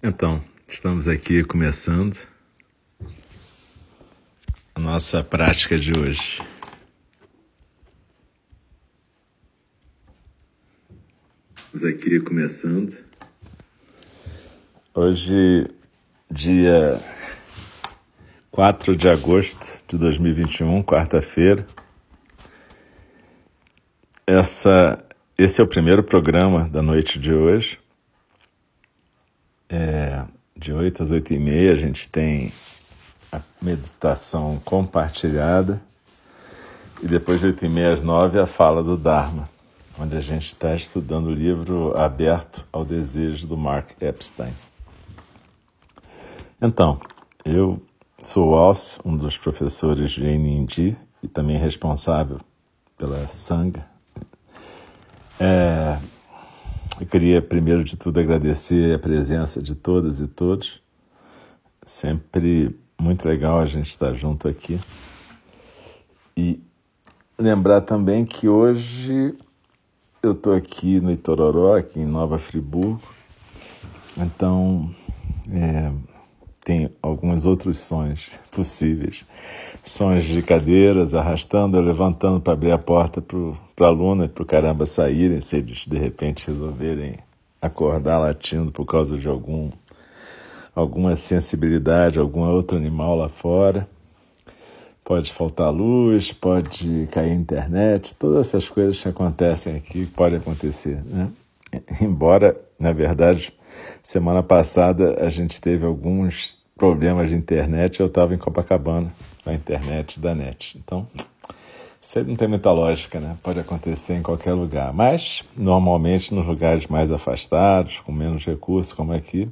Então, estamos aqui começando a nossa prática de hoje. Hoje, dia 4 de agosto de 2021, quarta-feira. Esse é o primeiro programa da noite de hoje. De 8 às 8h30 a gente tem a meditação compartilhada e depois de 8h30 às 9h a fala do Dharma, onde a gente está estudando o livro Aberto ao Desejo, do Mark Epstein. Então, eu sou o Alcio, um dos professores de NID e também responsável pela Sangha. Eu queria, primeiro de tudo, agradecer a presença de todas e todos. Sempre muito legal a gente estar junto aqui. E lembrar também que hoje eu estou aqui no Itororó, aqui em Nova Friburgo. Então, tem alguns outros sons possíveis. Sons de cadeiras arrastando, levantando para abrir a porta para a Luna e para o caramba saírem, se eles de repente resolverem acordar latindo por causa de alguma sensibilidade, algum outro animal lá fora. Pode faltar luz, pode cair internet, todas essas coisas que acontecem aqui, podem acontecer, né? Embora, na verdade, semana passada a gente teve alguns problemas de internet, eu estava em Copacabana, na internet da NET. Então, isso aí não tem muita lógica, né? Pode acontecer em qualquer lugar, mas normalmente nos lugares mais afastados, com menos recursos, como aqui,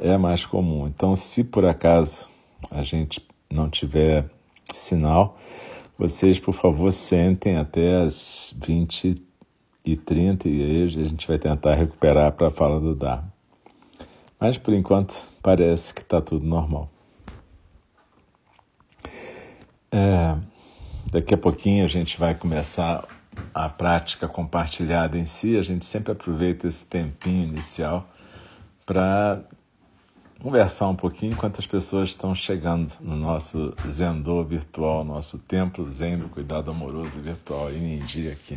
é mais comum. Então, se por acaso a gente não tiver sinal, vocês, por favor, sentem até as 20h30 e aí a gente vai tentar recuperar para a fala do Dharma. Mas, por enquanto, parece que está tudo normal. Daqui a pouquinho a gente vai começar a prática compartilhada em si. A gente sempre aproveita esse tempinho inicial para conversar um pouquinho enquanto as pessoas estão chegando no nosso zendo virtual, nosso templo zendo, cuidado amoroso virtual, NID aqui.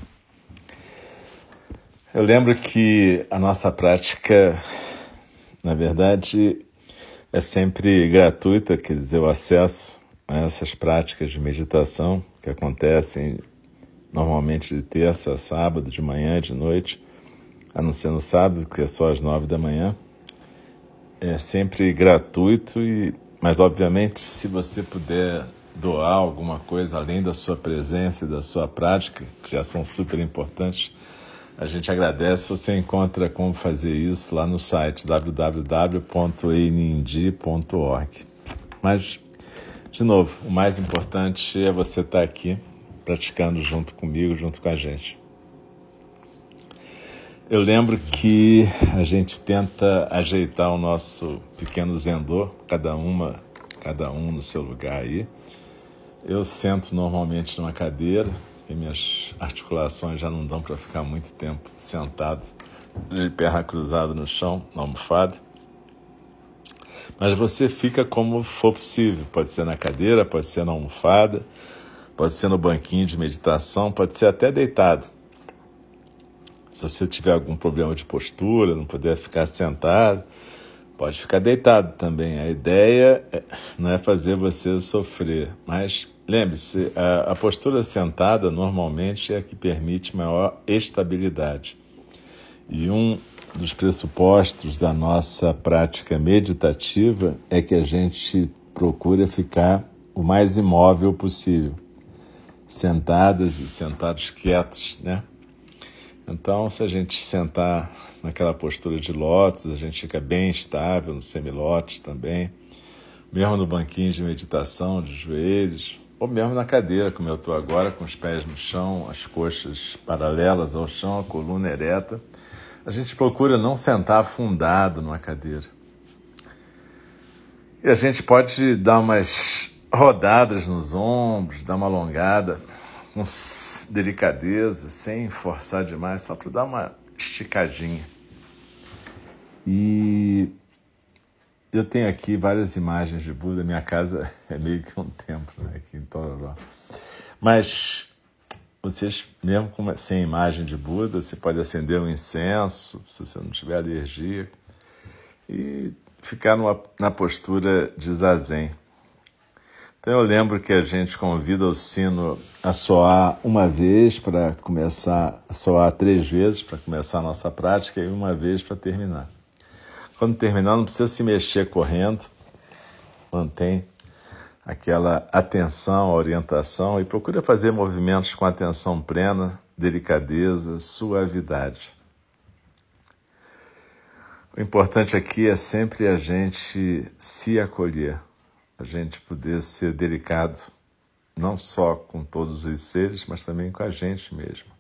Eu lembro que a nossa prática, na verdade, é sempre gratuita, quer dizer, o acesso a essas práticas de meditação que acontecem normalmente de terça a sábado, de manhã, de noite, a não ser no sábado, que é só às 9h. É sempre gratuito, mas obviamente se você puder doar alguma coisa além da sua presença e da sua prática, que já são super importantes, a gente agradece. Você encontra como fazer isso lá no site www.enindy.org. Mas, de novo, o mais importante é você estar aqui praticando junto comigo, junto com a gente. Eu lembro que a gente tenta ajeitar o nosso pequeno zendô, cada um no seu lugar aí. Eu sento normalmente numa cadeira, porque minhas articulações já não dão para ficar muito tempo sentado, de perna cruzada no chão, na almofada. Mas você fica como for possível, pode ser na cadeira, pode ser na almofada, pode ser no banquinho de meditação, pode ser até deitado. Se você tiver algum problema de postura, não puder ficar sentado, pode ficar deitado também. A ideia não é fazer você sofrer, mas lembre-se, a postura sentada normalmente é a que permite maior estabilidade. E um dos pressupostos da nossa prática meditativa é que a gente procura ficar o mais imóvel possível, sentadas e sentados quietos, né? Então, se a gente sentar naquela postura de lótus, a gente fica bem estável, no semilótus também, mesmo no banquinho de meditação, de joelhos, ou mesmo na cadeira, como eu estou agora, com os pés no chão, as coxas paralelas ao chão, a coluna ereta. A gente procura não sentar afundado numa cadeira. E a gente pode dar umas rodadas nos ombros, dar uma alongada com delicadeza, sem forçar demais, só para dar uma esticadinha. E Eu tenho aqui várias imagens de Buda. Minha casa é meio que um templo, né, aqui em Itororó. Mas vocês, mesmo sem imagem de Buda, você pode acender um incenso, se você não tiver alergia, e ficar na postura de Zazen. Então eu lembro que a gente convida o sino a soar uma vez para começar, a soar 3 vezes para começar a nossa prática e 1 vez para terminar. Quando terminar, não precisa se mexer correndo, mantém aquela atenção, a orientação e procura fazer movimentos com atenção plena, delicadeza, suavidade. O importante aqui é sempre a gente se acolher, a gente poder ser delicado, não só com todos os seres, mas também com a gente mesmo.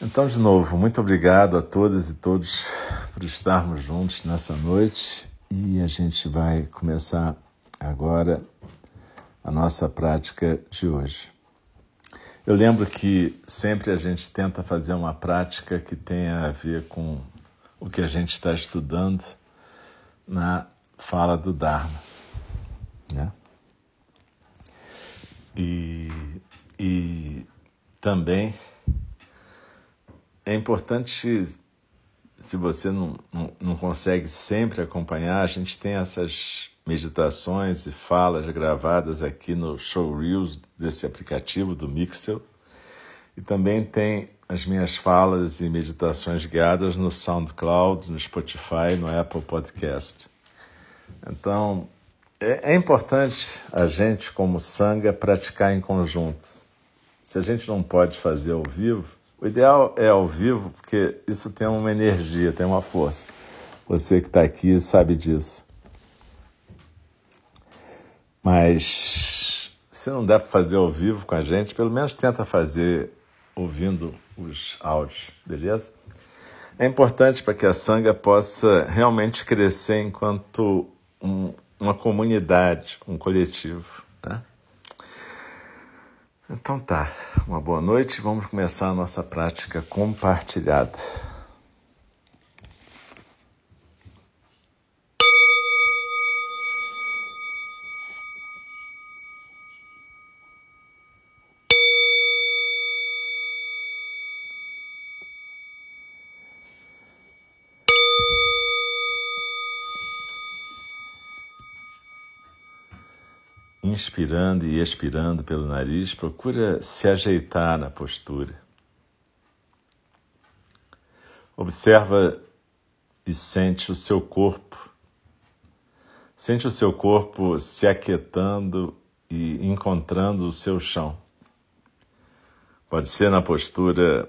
Então, de novo, muito obrigado a todas e todos por estarmos juntos nessa noite e a gente vai começar agora a nossa prática de hoje. Eu lembro que sempre a gente tenta fazer uma prática que tenha a ver com o que a gente está estudando na fala do Dharma, né? E também é importante, se você não consegue sempre acompanhar, a gente tem essas meditações e falas gravadas aqui no Showreels desse aplicativo do Mixel. E também tem as minhas falas e meditações guiadas no SoundCloud, no Spotify, no Apple Podcast. Então, é importante a gente, como Sangha, praticar em conjunto. Se a gente não pode fazer ao vivo, o ideal é ao vivo, porque isso tem uma energia, tem uma força. Você que está aqui sabe disso. Mas se não dá para fazer ao vivo com a gente, pelo menos tenta fazer ouvindo os áudios, beleza? É importante para que a Sangha possa realmente crescer enquanto uma comunidade, um coletivo, tá? Então tá, uma boa noite, vamos começar a nossa prática compartilhada. Inspirando e expirando pelo nariz, procura se ajeitar na postura. Observa e sente o seu corpo. Sente o seu corpo se aquietando e encontrando o seu chão. Pode ser na postura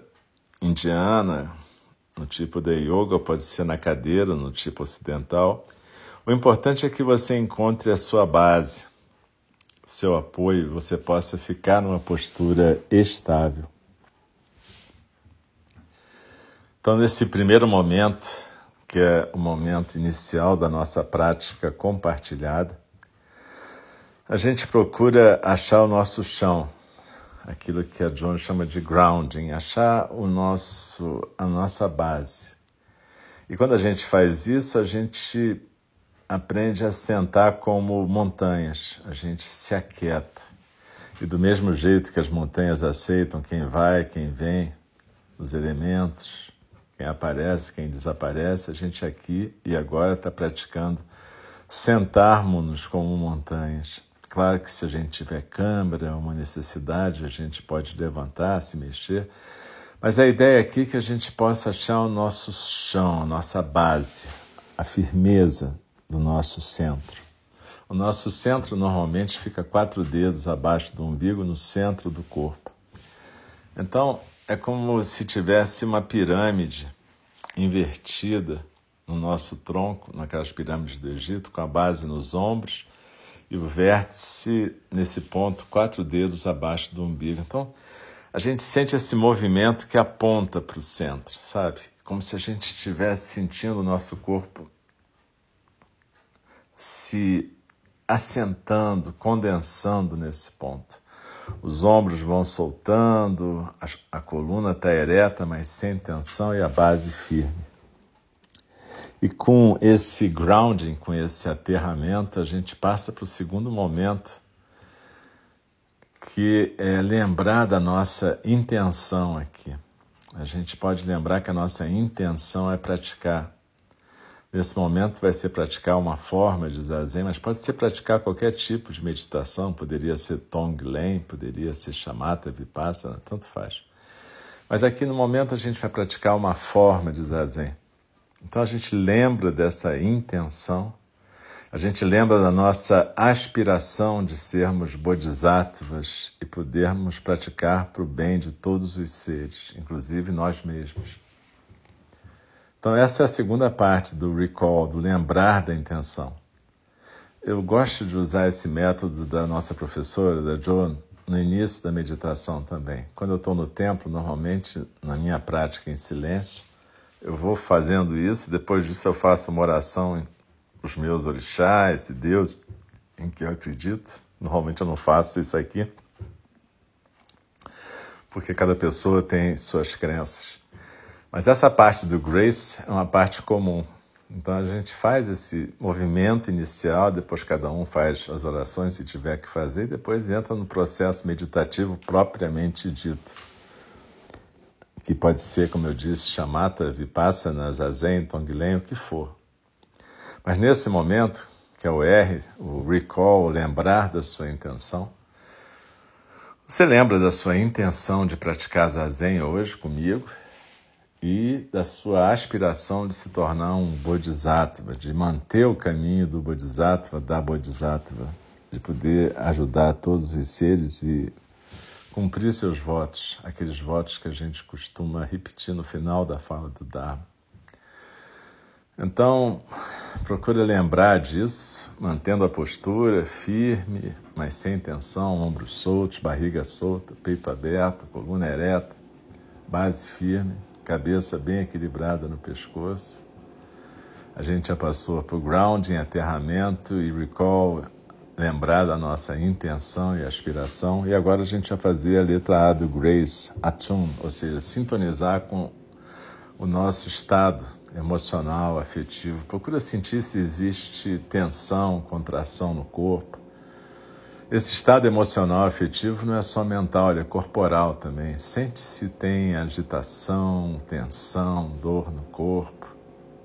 indiana, no tipo de yoga, pode ser na cadeira, no tipo ocidental. O importante é que você encontre a sua base, seu apoio, você possa ficar numa postura estável. Então, nesse primeiro momento, que é o momento inicial da nossa prática compartilhada, a gente procura achar o nosso chão, aquilo que a Joan chama de grounding, achar a nossa base. E quando a gente faz isso, a gente aprende a sentar como montanhas, a gente se aquieta. E do mesmo jeito que as montanhas aceitam quem vai, quem vem, os elementos, quem aparece, quem desaparece, a gente aqui e agora está praticando sentarmos-nos como montanhas. Claro que se a gente tiver câmera, uma necessidade, a gente pode levantar, se mexer, mas a ideia aqui é que a gente possa achar o nosso chão, a nossa base, a firmeza do nosso centro. O nosso centro normalmente fica 4 dedos abaixo do umbigo, no centro do corpo. Então, é como se tivesse uma pirâmide invertida no nosso tronco, naquelas pirâmides do Egito, com a base nos ombros e o vértice nesse ponto, 4 dedos abaixo do umbigo. Então, a gente sente esse movimento que aponta para o centro, sabe? Como se a gente estivesse sentindo o nosso corpo se assentando, condensando nesse ponto. Os ombros vão soltando, a coluna está ereta, mas sem tensão e a base firme. E com esse grounding, com esse aterramento, a gente passa para o segundo momento, que é lembrar da nossa intenção aqui. A gente pode lembrar que a nossa intenção é praticar. Nesse momento vai ser praticar uma forma de Zazen, mas pode ser praticar qualquer tipo de meditação, poderia ser Tonglen, poderia ser Shamata, Vipassana, tanto faz. Mas aqui no momento a gente vai praticar uma forma de Zazen. Então a gente lembra dessa intenção, a gente lembra da nossa aspiração de sermos bodhisattvas e podermos praticar para o bem de todos os seres, inclusive nós mesmos. Então essa é a segunda parte do recall, do lembrar da intenção. Eu gosto de usar esse método da nossa professora, da Joan, no início da meditação também. Quando eu estou no templo, normalmente na minha prática em silêncio, eu vou fazendo isso, depois disso eu faço uma oração os meus orixás, esse Deus em que eu acredito. Normalmente eu não faço isso aqui, porque cada pessoa tem suas crenças. Mas essa parte do Grace é uma parte comum. Então a gente faz esse movimento inicial, depois cada um faz as orações se tiver que fazer, e depois entra no processo meditativo propriamente dito. Que pode ser, como eu disse, Shamata, Vipassana, Zazen, Tonglen, o que for. Mas nesse momento, que é o R, o recall, o lembrar da sua intenção, você lembra da sua intenção de praticar Zazen hoje comigo e da sua aspiração de se tornar um bodhisattva, de manter o caminho do bodhisattva, da bodhisattva, de poder ajudar todos os seres e cumprir seus votos, aqueles votos que a gente costuma repetir no final da fala do Dharma. Então, procure lembrar disso, mantendo a postura firme, mas sem tensão, ombros soltos, barriga solta, peito aberto, coluna ereta, base firme, cabeça bem equilibrada no pescoço. A gente já passou por grounding, aterramento e recall, lembrar da nossa intenção e aspiração. E agora a gente vai fazer a letra A do Grace, attune, ou seja, sintonizar com o nosso estado emocional, afetivo. Procura sentir se existe tensão, contração no corpo. Esse estado emocional, afetivo não é só mental, ele é corporal também. Sente se tem agitação, tensão, dor no corpo,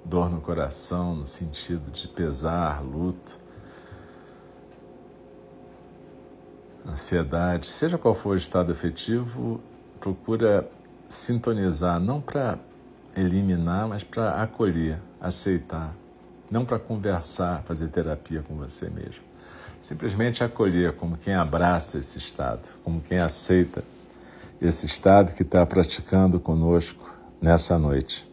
dor no coração, no sentido de pesar, luto, ansiedade. Seja qual for o estado afetivo, procura sintonizar, não para eliminar, mas para acolher, aceitar, não para conversar, fazer terapia com você mesmo. Simplesmente acolher, como quem abraça esse estado, como quem aceita esse estado que está praticando conosco nessa noite.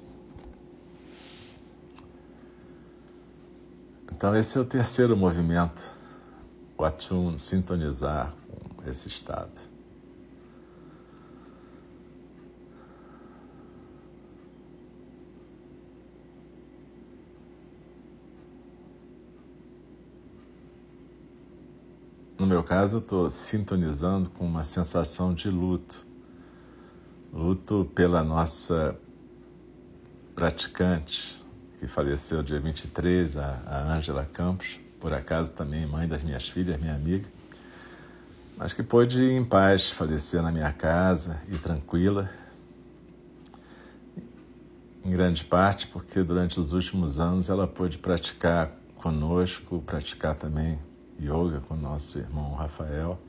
Então esse é o terceiro movimento, o attune, sintonizar com esse estado. No meu caso, eu estou sintonizando com uma sensação de luto. Luto pela nossa praticante, que faleceu dia 23, a Angela Campos, por acaso também mãe das minhas filhas, minha amiga, mas que pôde ir em paz, falecer na minha casa e tranquila, em grande parte porque durante os últimos anos ela pôde praticar conosco, praticar também yoga com nosso irmão Rafael.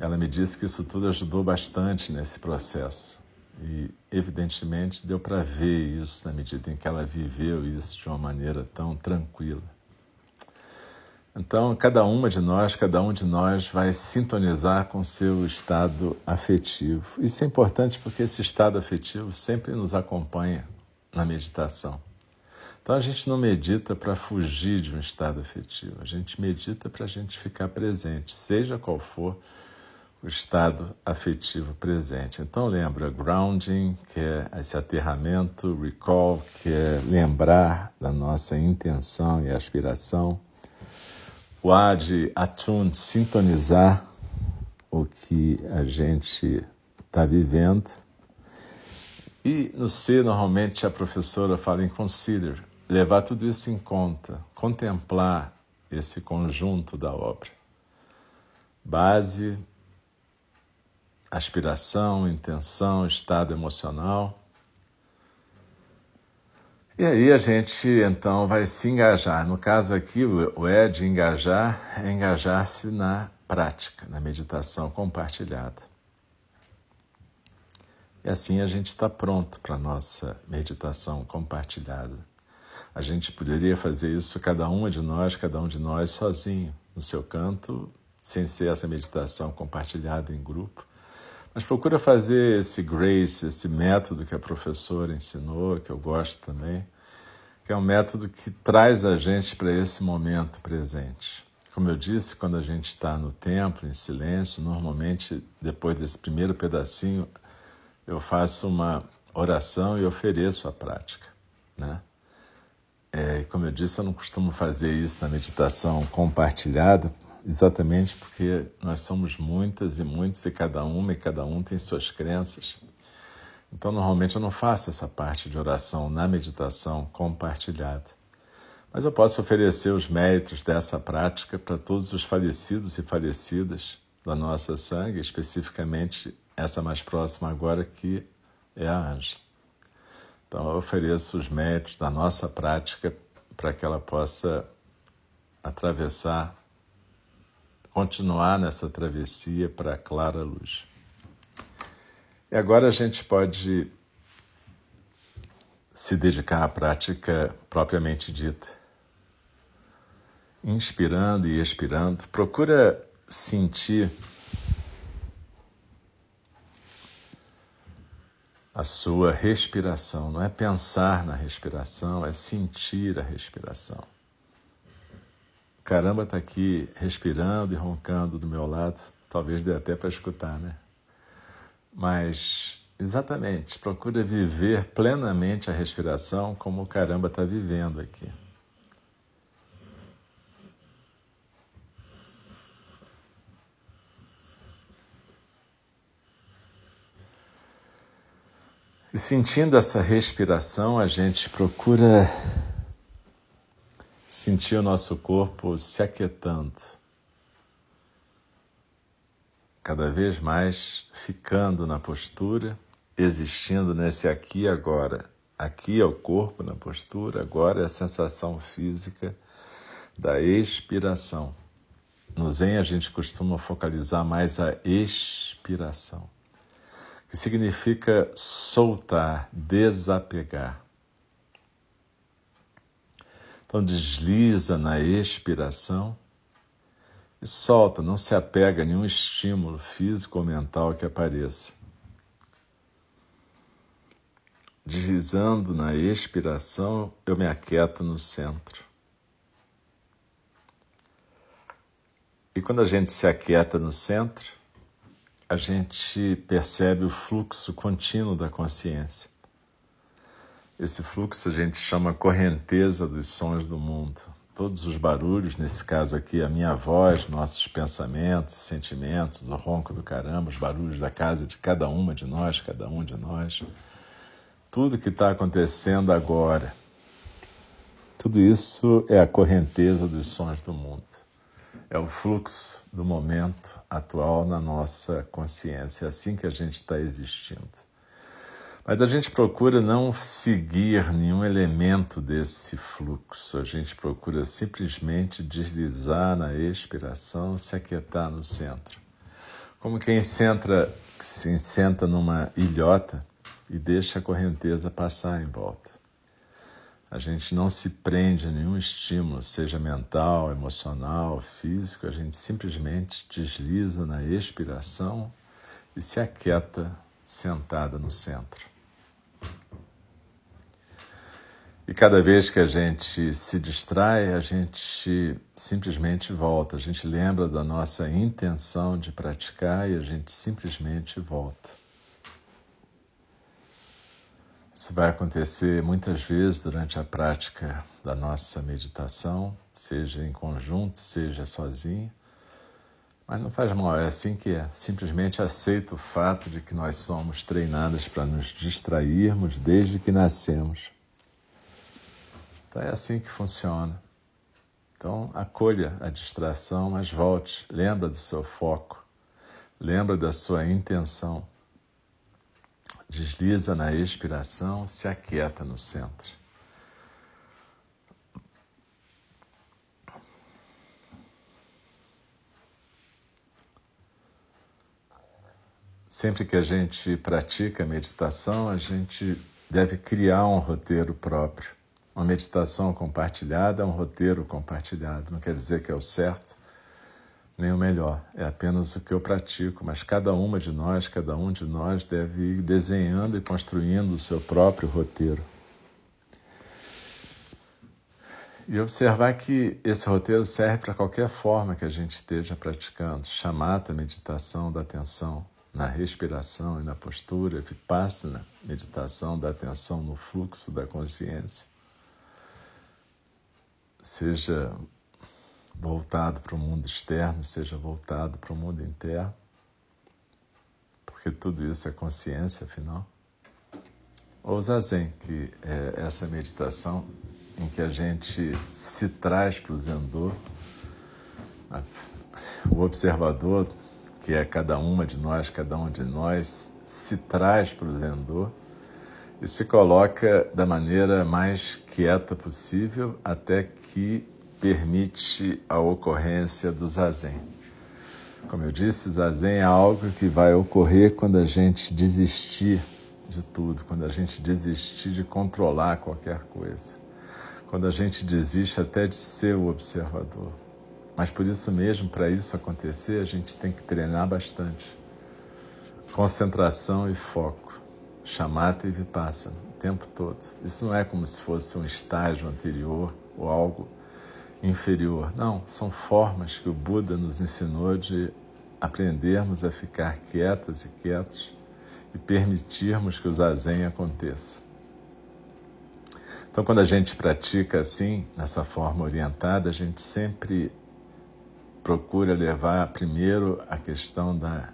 Ela me disse que isso tudo ajudou bastante nesse processo e, evidentemente, deu para ver isso na medida em que ela viveu isso de uma maneira tão tranquila. Então, cada um de nós vai sintonizar com seu estado afetivo. Isso é importante porque esse estado afetivo sempre nos acompanha na meditação. Então a gente não medita para fugir de um estado afetivo, a gente medita para a gente ficar presente, seja qual for o estado afetivo presente. Então lembra grounding, que é esse aterramento, recall, que é lembrar da nossa intenção e aspiração, o A de attune, sintonizar o que a gente está vivendo, e no C normalmente a professora fala em consider, levar tudo isso em conta, contemplar esse conjunto da obra. Base, aspiração, intenção, estado emocional. E aí a gente, então, vai se engajar. No caso aqui, o E de engajar é engajar-se na prática, na meditação compartilhada. E assim a gente está pronto para a nossa meditação compartilhada. A gente poderia fazer isso, cada um de nós, sozinho, no seu canto, sem ser essa meditação compartilhada em grupo. Mas procura fazer esse Grace, esse método que a professora ensinou, que eu gosto também, que é um método que traz a gente para esse momento presente. Como eu disse, quando a gente está no templo, em silêncio, normalmente, depois desse primeiro pedacinho, eu faço uma oração e ofereço a prática, né? Como eu disse, eu não costumo fazer isso na meditação compartilhada, exatamente porque nós somos muitas e muitos, e cada um tem suas crenças. Então, normalmente, eu não faço essa parte de oração na meditação compartilhada. Mas eu posso oferecer os méritos dessa prática para todos os falecidos e falecidas da nossa Sangha, especificamente essa mais próxima agora, que é a Anja. Então, eu ofereço os méritos da nossa prática para que ela possa atravessar, continuar nessa travessia para a clara luz. E agora a gente pode se dedicar à prática propriamente dita. Inspirando e expirando, procura sentir a sua respiração. Não é pensar na respiração, é sentir a respiração. Caramba, está aqui respirando e roncando do meu lado. Talvez dê até para escutar, né? Mas, exatamente, procura viver plenamente a respiração como o caramba está vivendo aqui. E sentindo essa respiração, a gente procura sentir o nosso corpo se aquietando, cada vez mais ficando na postura, existindo nesse aqui e agora. Aqui é o corpo na postura, agora é a sensação física da expiração. No Zen a gente costuma focalizar mais a expiração, que significa soltar, desapegar. Então desliza na expiração e solta, não se apega a nenhum estímulo físico ou mental que apareça. Deslizando na expiração, eu me aquieto no centro. E quando a gente se aquieta no centro, a gente percebe o fluxo contínuo da consciência. Esse fluxo a gente chama correnteza dos sons do mundo. Todos os barulhos, nesse caso aqui, a minha voz, nossos pensamentos, sentimentos, o ronco do caramba, os barulhos da casa de cada um de nós. Tudo que está acontecendo agora, tudo isso é a correnteza dos sons do mundo. É o fluxo do momento atual na nossa consciência. É assim que a gente está existindo. Mas a gente procura não seguir nenhum elemento desse fluxo. A gente procura simplesmente deslizar na expiração, se aquietar no centro. Como quem se senta numa ilhota e deixa a correnteza passar em volta. A gente não se prende a nenhum estímulo, seja mental, emocional, físico. A gente simplesmente desliza na expiração e se aquieta sentada no centro. E cada vez que a gente se distrai, a gente simplesmente volta. A gente lembra da nossa intenção de praticar e a gente simplesmente volta. Isso vai acontecer muitas vezes durante a prática da nossa meditação, seja em conjunto, seja sozinho. Mas não faz mal, é assim que é. Simplesmente aceita o fato de que nós somos treinados para nos distrairmos desde que nascemos. Então é assim que funciona. Então acolha a distração, mas volte. Lembra do seu foco. Lembra da sua intenção. Desliza na expiração, se aquieta no centro. Sempre que a gente pratica meditação, a gente deve criar um roteiro próprio. Uma meditação compartilhada é um roteiro compartilhado. Não quer dizer que é o certo nem o melhor. É apenas o que eu pratico. Mas cada um de nós deve ir desenhando e construindo o seu próprio roteiro. E observar que esse roteiro serve para qualquer forma que a gente esteja praticando. Shamata, meditação da atenção na respiração e na postura, Vipassana, meditação da atenção no fluxo da consciência, seja voltado para o mundo externo, seja voltado para o mundo interno, porque tudo isso é consciência, afinal. Ou Zazen, que é essa meditação em que a gente se traz para o zendo, o observador, que é cada um de nós, se traz para o zendo e se coloca da maneira mais quieta possível até que permite a ocorrência do Zazen. Como eu disse, Zazen é algo que vai ocorrer quando a gente desistir de tudo, quando a gente desistir de controlar qualquer coisa, quando a gente desiste até de ser o observador. Mas por isso mesmo, para isso acontecer, a gente tem que treinar bastante. Concentração e foco. Shamata e Vipassana, o tempo todo. Isso não é como se fosse um estágio anterior ou algo inferior. Não, são formas que o Buda nos ensinou de aprendermos a ficar quietas e quietos e permitirmos que o Zazen aconteça. Então, quando a gente pratica assim, nessa forma orientada, a gente sempre procura levar primeiro a questão da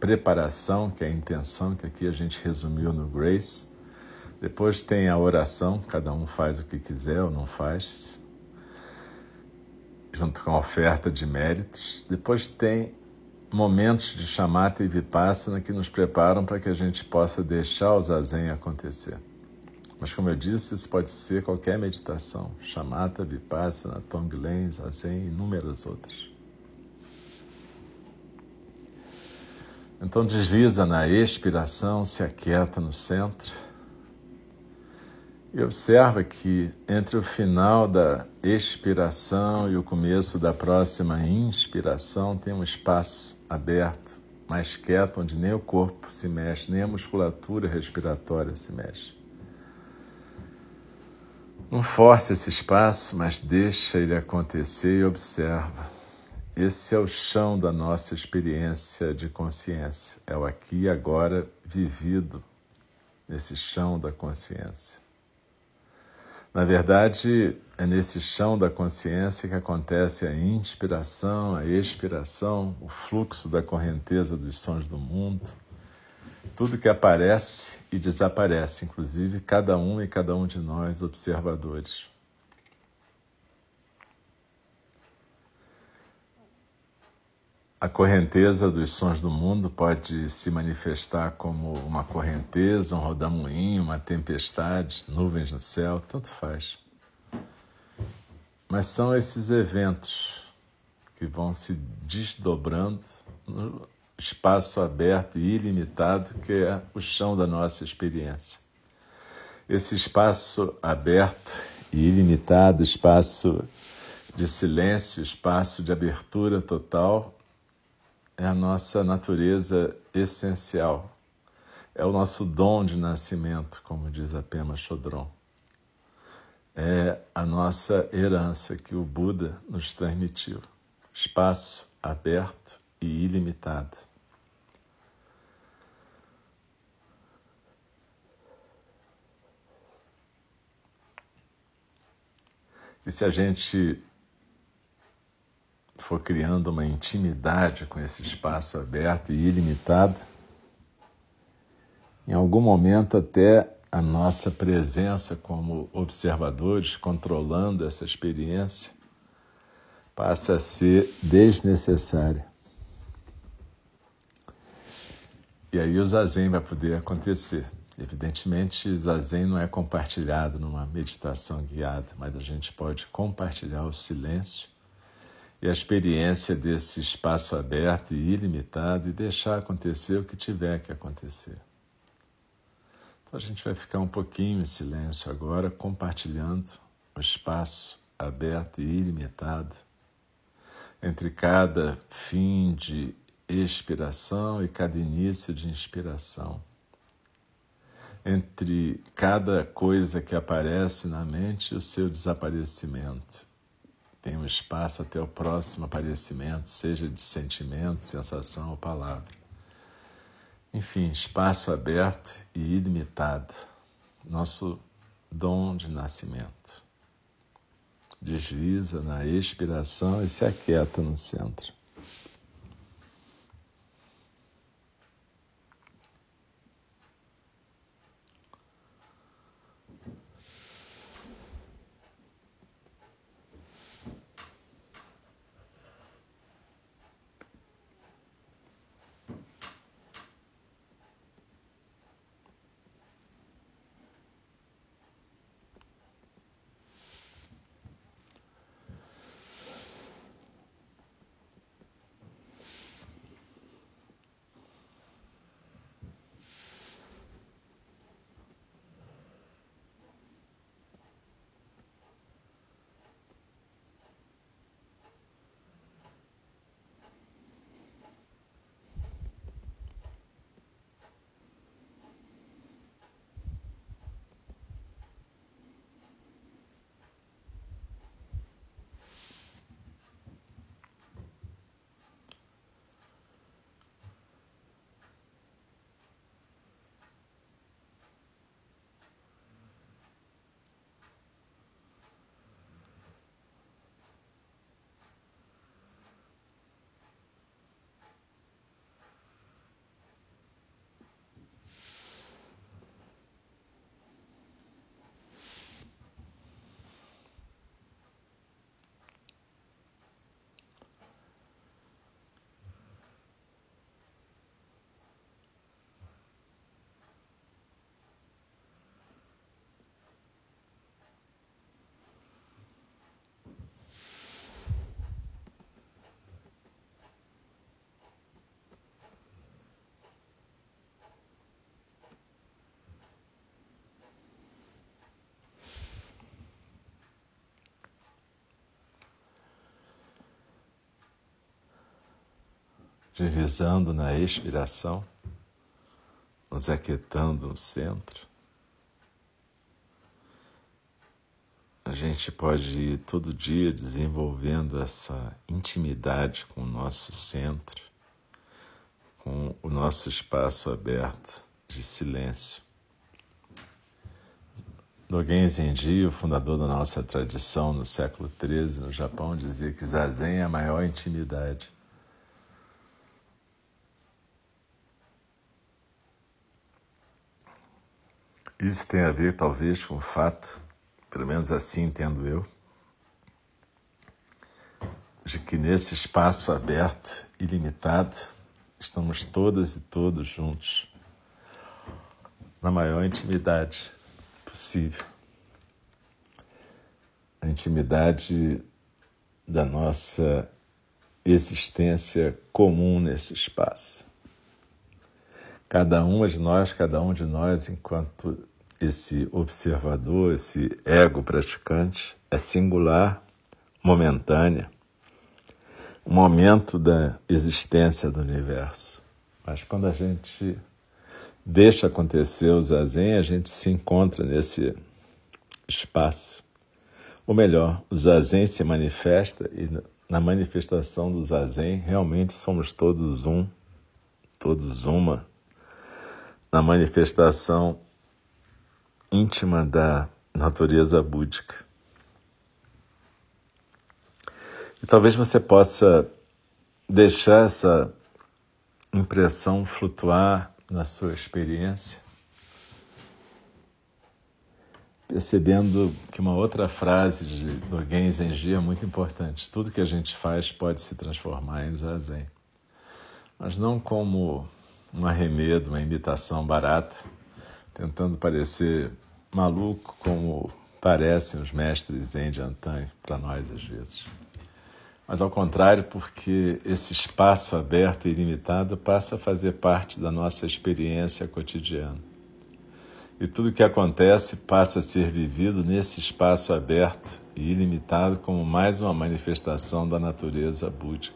preparação, que é a intenção, que aqui a gente resumiu no Grace. Depois tem a oração, cada um faz o que quiser ou não faz, junto com a oferta de méritos. Depois tem momentos de Shamata e Vipassana que nos preparam para que a gente possa deixar o Zazen acontecer. Mas como eu disse, isso pode ser qualquer meditação. Shamata, Vipassana, Tonglen, Zazen e inúmeras outras. Então desliza na expiração, se aquieta no centro. E observa que entre o final da expiração e o começo da próxima inspiração tem um espaço aberto, mais quieto, onde nem o corpo se mexe, nem a musculatura respiratória se mexe. Não force esse espaço, mas deixa ele acontecer e observa. Esse é o chão da nossa experiência de consciência. É o aqui e agora vivido, nesse chão da consciência. Na verdade, é nesse chão da consciência que acontece a inspiração, a expiração, o fluxo da correnteza dos sons do mundo. Tudo que aparece e desaparece, inclusive cada um de nós observadores. A correnteza dos sons do mundo pode se manifestar como uma correnteza, um rodamuinho, uma tempestade, nuvens no céu, tanto faz. Mas são esses eventos que vão se desdobrando no espaço aberto e ilimitado que é o chão da nossa experiência. Esse espaço aberto e ilimitado, espaço de silêncio, espaço de abertura total, é a nossa natureza essencial. É o nosso dom de nascimento, como diz a Pema Chodron. É a nossa herança que o Buda nos transmitiu. Espaço aberto e ilimitado. E se a gente for criando uma intimidade com esse espaço aberto e ilimitado, em algum momento até a nossa presença como observadores, controlando essa experiência, passa a ser desnecessária. E aí o Zazen vai poder acontecer. Evidentemente, Zazen não é compartilhado numa meditação guiada, mas a gente pode compartilhar o silêncio e a experiência desse espaço aberto e ilimitado e deixar acontecer o que tiver que acontecer. Então a gente vai ficar um pouquinho em silêncio agora, compartilhando o espaço aberto e ilimitado entre cada fim de expiração e cada início de inspiração, entre cada coisa que aparece na mente e o seu desaparecimento. Tem um espaço até o próximo aparecimento, seja de sentimento, sensação ou palavra. Enfim, espaço aberto e ilimitado, nosso dom de nascimento. Desliza na expiração e se aquieta no centro. Deslizando na expiração, nos aquietando no centro. A gente pode ir todo dia desenvolvendo essa intimidade com o nosso centro, com o nosso espaço aberto de silêncio. Dogen Zenji, o fundador da nossa tradição no século XIII no Japão, dizia que Zazen é a maior intimidade. Isso tem a ver, talvez, com o fato, pelo menos assim entendo eu, de que nesse espaço aberto, ilimitado, estamos todas e todos juntos, na maior intimidade possível. A intimidade da nossa existência comum nesse espaço. Cada um de nós, enquanto esse observador, esse ego praticante, é singular, momentânea, um momento da existência do universo. Mas quando a gente deixa acontecer o Zazen, a gente se encontra nesse espaço. Ou melhor, o Zazen se manifesta e na manifestação do Zazen realmente somos todos um, todos uma, na manifestação íntima da natureza búdica. E talvez você possa deixar essa impressão flutuar na sua experiência percebendo que uma outra frase de Dogen Zenji é muito importante. Tudo que a gente faz pode se transformar em Zazen. Mas não como um arremedo, uma imitação barata, tentando parecer maluco como parecem os mestres Zen de antanho para nós às vezes. Mas ao contrário, porque esse espaço aberto e ilimitado passa a fazer parte da nossa experiência cotidiana. E tudo o que acontece passa a ser vivido nesse espaço aberto e ilimitado como mais uma manifestação da natureza búdica.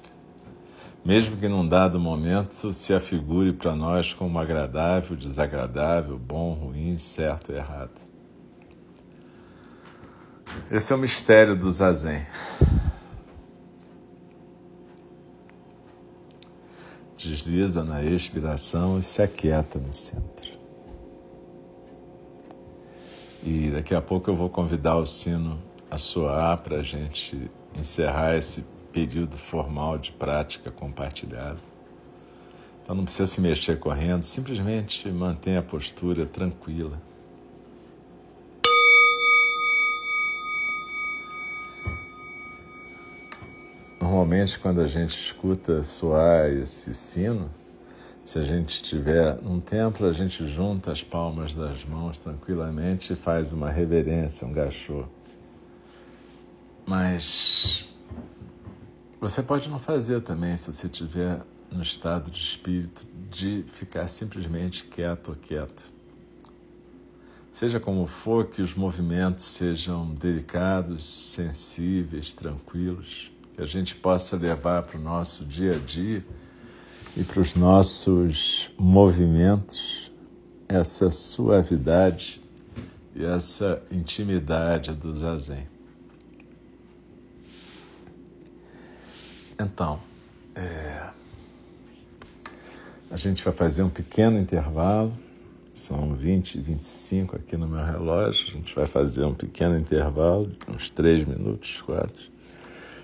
Mesmo que num dado momento se afigure para nós como agradável, desagradável, bom, ruim, certo, errado. Esse é o mistério do Zazen. Desliza na expiração e se aquieta no centro. E daqui a pouco eu vou convidar o sino a soar para a gente encerrar esse período formal de prática compartilhada. Então não precisa se mexer correndo, simplesmente mantenha a postura tranquila. Normalmente, quando a gente escuta soar esse sino, se a gente estiver num templo, a gente junta as palmas das mãos tranquilamente e faz uma reverência, um gachô. Mas você pode não fazer também se você estiver no estado de espírito de ficar simplesmente quieto ou quieto. Seja como for, que os movimentos sejam delicados, sensíveis, tranquilos, que a gente possa levar para o nosso dia a dia e para os nossos movimentos essa suavidade e essa intimidade do Zazen. Então, a gente vai fazer um pequeno intervalo, são 20:25 aqui no meu relógio, a gente vai fazer um pequeno intervalo, uns 3 minutos, 4,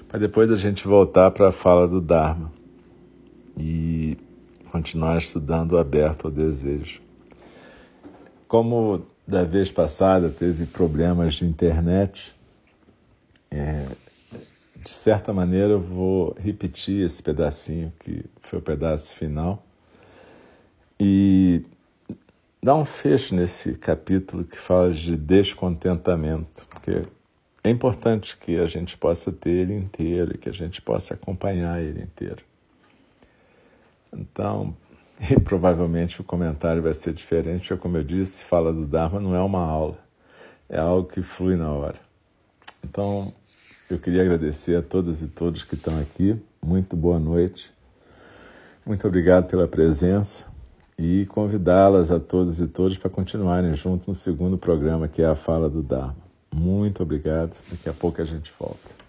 para depois a gente voltar para a fala do Dharma e continuar estudando aberto ao desejo. Como da vez passada teve problemas de internet, de certa maneira eu vou repetir esse pedacinho que foi o pedaço final e dar um fecho nesse capítulo que fala de descontentamento, porque é importante que a gente possa ter ele inteiro e que a gente possa acompanhar ele inteiro. Então, e provavelmente o comentário vai ser diferente, porque, como eu disse, fala do Dharma não é uma aula, é algo que flui na hora. Então, eu queria agradecer a todas e todos que estão aqui. Muito boa noite. Muito obrigado pela presença e convidá-las a todos e todas para continuarem junto no segundo programa, que é a Fala do Dharma. Muito obrigado. Daqui a pouco a gente volta.